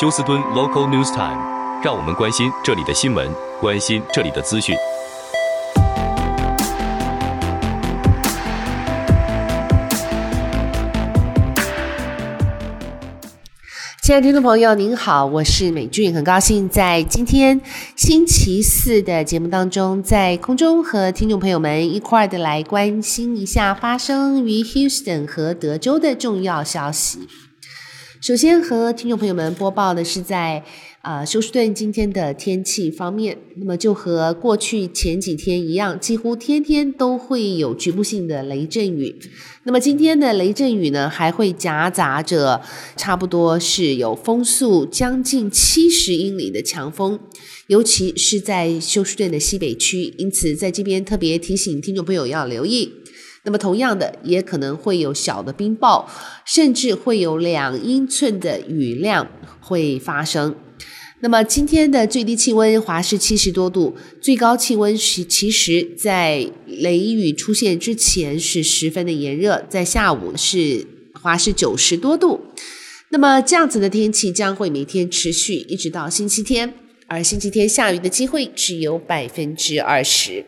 休斯敦 Local News Time， 让我们关心这里的新闻，关心这里的资讯。亲爱的听众朋友，您好，我是美俊，很高兴在今天星期四的节目当中，在空中和听众朋友们一块的来关心一下发生于 Houston 和德州的重要消息。首先和听众朋友们播报的是在休斯顿今天的天气方面，那么就和过去前几天一样，几乎天天都会有局部性的雷阵雨。那么今天的雷阵雨呢，还会夹杂着差不多是有风速将近70英里的强风，尤其是在休斯顿的西北区，因此在这边特别提醒听众朋友要留意。那么同样的，也可能会有小的冰雹，甚至会有2英寸的雨量会发生。那么今天的最低气温华氏70多度，最高气温其实在雷雨出现之前是十分的炎热，在下午是华氏90多度。那么这样子的天气将会每天持续一直到星期天，而星期天下雨的机会只有 20%。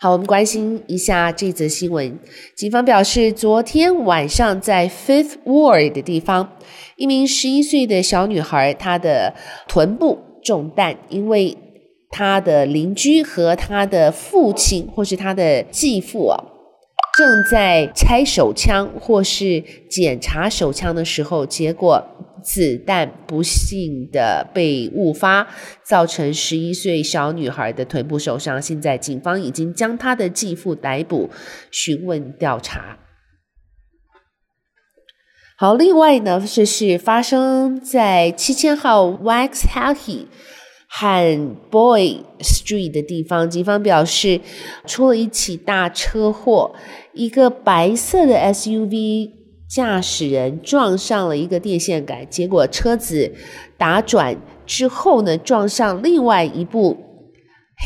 好，我们关心一下这则新闻。警方表示，昨天晚上在 Fifth Ward 的地方，一名11岁的小女孩，她的臀部中弹，因为她的邻居和她的父亲或是她的继父正在拆手枪或是检查手枪的时候，结果子弹不幸的被误发，造成11岁小女孩的臀部受伤。现在警方已经将她的继父逮捕，询问调查。好，另外呢，是发生在7000号 Waxhalli 和 Boy Street 的地方，警方表示出了一起大车祸，一个白色的 SUV 驾驶人撞上了一个电线杆，结果车子打转之后呢，撞上另外一部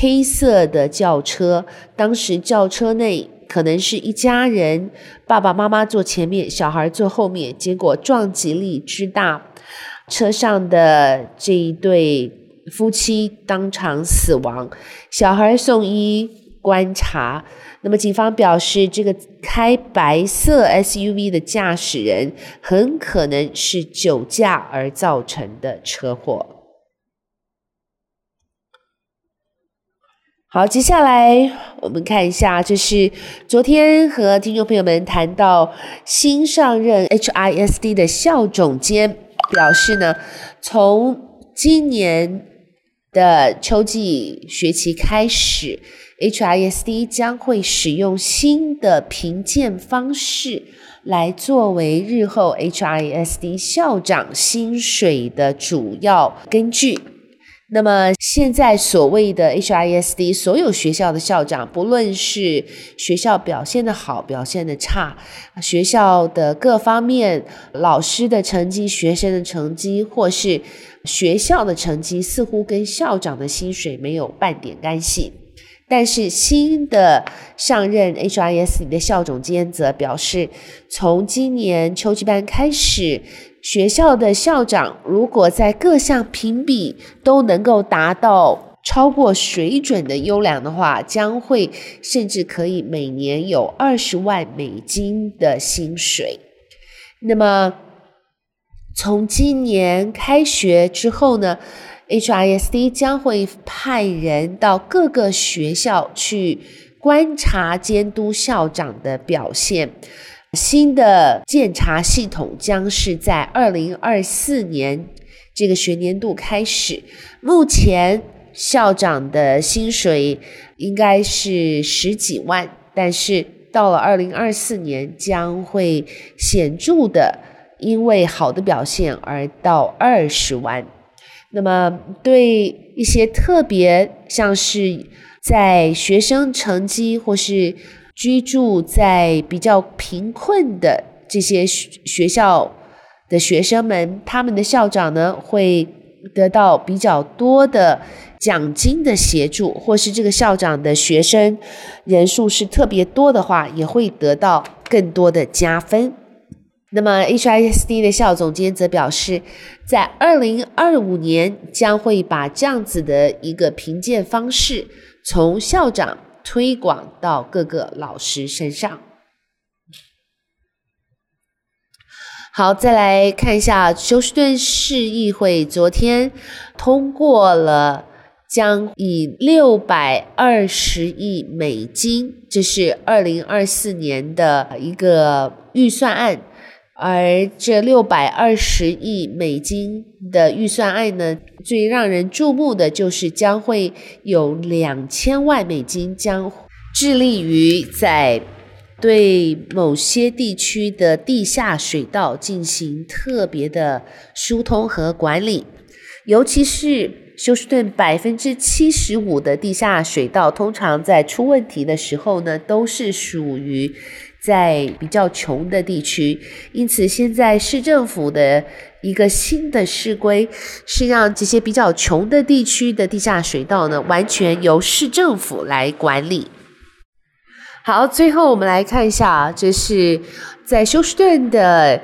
黑色的轿车，当时轿车内可能是一家人，爸爸妈妈坐前面，小孩坐后面，结果撞击力之大，车上的这一对夫妻当场死亡，小孩送医观察。那么警方表示，这个开白色 SUV 的驾驶人很可能是酒驾而造成的车祸。好，接下来我们看一下，就是昨天和听众朋友们谈到新上任 HISD 的校总监表示呢，从今年的秋季学期开始， HISD 将会使用新的评鉴方式来作为日后 HISD 校长薪水的主要根据。那么现在所谓的 HISD， 所有学校的校长，不论是学校表现的好表现的差，学校的各方面，老师的成绩，学生的成绩，或是学校的成绩，似乎跟校长的薪水没有半点干系。但是新的上任 HISD 的校总监则表示，从今年秋季班开始，学校的校长如果在各项评比都能够达到超过水准的优良的话，将会甚至可以每年有$200,000的薪水。那么从今年开学之后呢， HISD 将会派人到各个学校去观察监督校长的表现。新的监察系统将是在2024年这个学年度开始。目前校长的薪水应该是10几万，但是到了2024年将会显著的因为好的表现而到20万。那么对一些特别像是在学生成绩或是居住在比较贫困的这些学校的学生们，他们的校长呢会得到比较多的奖金的协助，或是这个校长的学生人数是特别多的话，也会得到更多的加分。那么 HISD 的校总监则表示，在2025年将会把这样子的一个评鉴方式从校长推广到各个老师身上。好，再来看一下休斯顿市议会昨天通过了将以620亿美金，这是2024年的一个预算案，而这620亿美金的预算案呢，最让人注目的就是将会有2000万美金将致力于在对某些地区的地下水道进行特别的疏通和管理，尤其是休斯顿 75% 的地下水道通常在出问题的时候呢，都是属于在比较穷的地区，因此现在市政府的一个新的市规是让这些比较穷的地区的地下水道呢，完全由市政府来管理。好，最后我们来看一下，这是在休斯顿的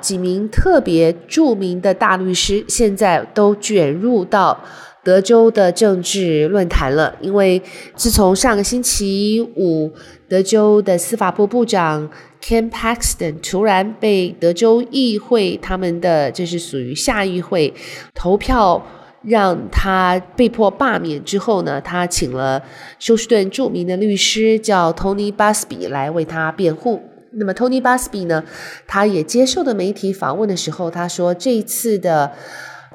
几名特别著名的大律师，现在都卷入到德州的政治论坛了。因为自从上个星期五，德州的司法部部长 Ken Paxton 突然被德州议会，他们的这是属于下议会投票让他被迫罢免之后呢，他请了休斯顿著名的律师叫 Tony Busby 来为他辩护。那么 Tony Busby 呢，他也接受的媒体访问的时候，他说这一次的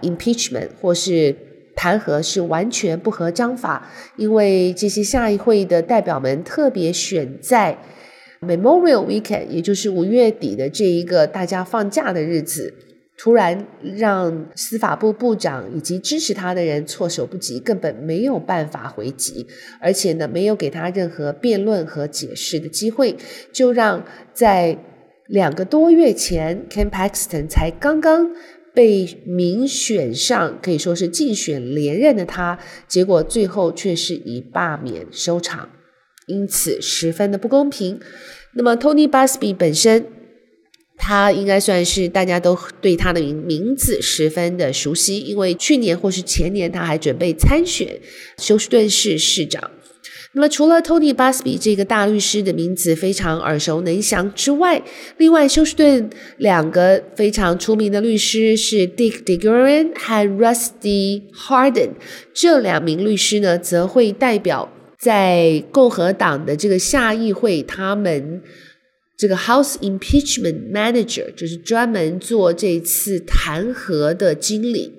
impeachment 或是弹劾是完全不合章法，因为这些下议会的代表们特别选在 Memorial Weekend， 也就是5月底的这一个大家放假的日子，突然让司法部部长以及支持他的人措手不及，根本没有办法回击，而且呢，没有给他任何辩论和解释的机会，就让在2个多月前 Ken Paxton 才刚刚被民选上，可以说是竞选连任的他，结果最后却是以罢免收场，因此十分的不公平。那么 Tony Busby 本身，他应该算是大家都对他的名字十分的熟悉，因为去年或是前年他还准备参选休斯顿市市长。那么除了 Tony Busby 这个大律师的名字非常耳熟能详之外，另外休斯顿2个非常出名的律师是 Dick DeGurion 和 Rusty Harden， 这2名律师呢，则会代表在共和党的这个下议会，他们这个 House Impeachment Manager 就是专门做这次弹劾的经理。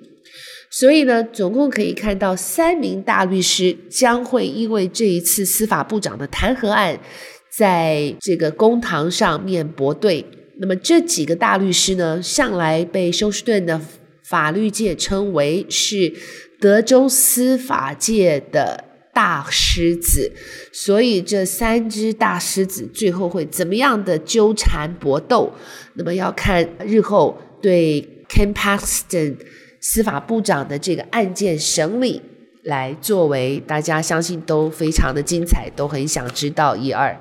所以呢，总共可以看到3名大律师将会因为这一次司法部长的弹劾案在这个公堂上面驳对。那么这几个大律师呢，向来被休斯顿的法律界称为是德州司法界的大狮子，所以这3只大狮子最后会怎么样的纠缠搏斗，那么要看日后对 Ken Paxton 司法部长的这个案件审理来作为，大家相信都非常的精彩，都很想知道一二。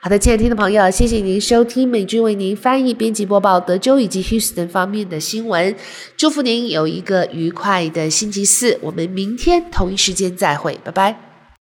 好的，亲爱的听众朋友，谢谢您收听美君为您翻译编辑播报德州以及 Houston 方面的新闻，祝福您有一个愉快的星期4，我们明天同一时间再会，拜拜。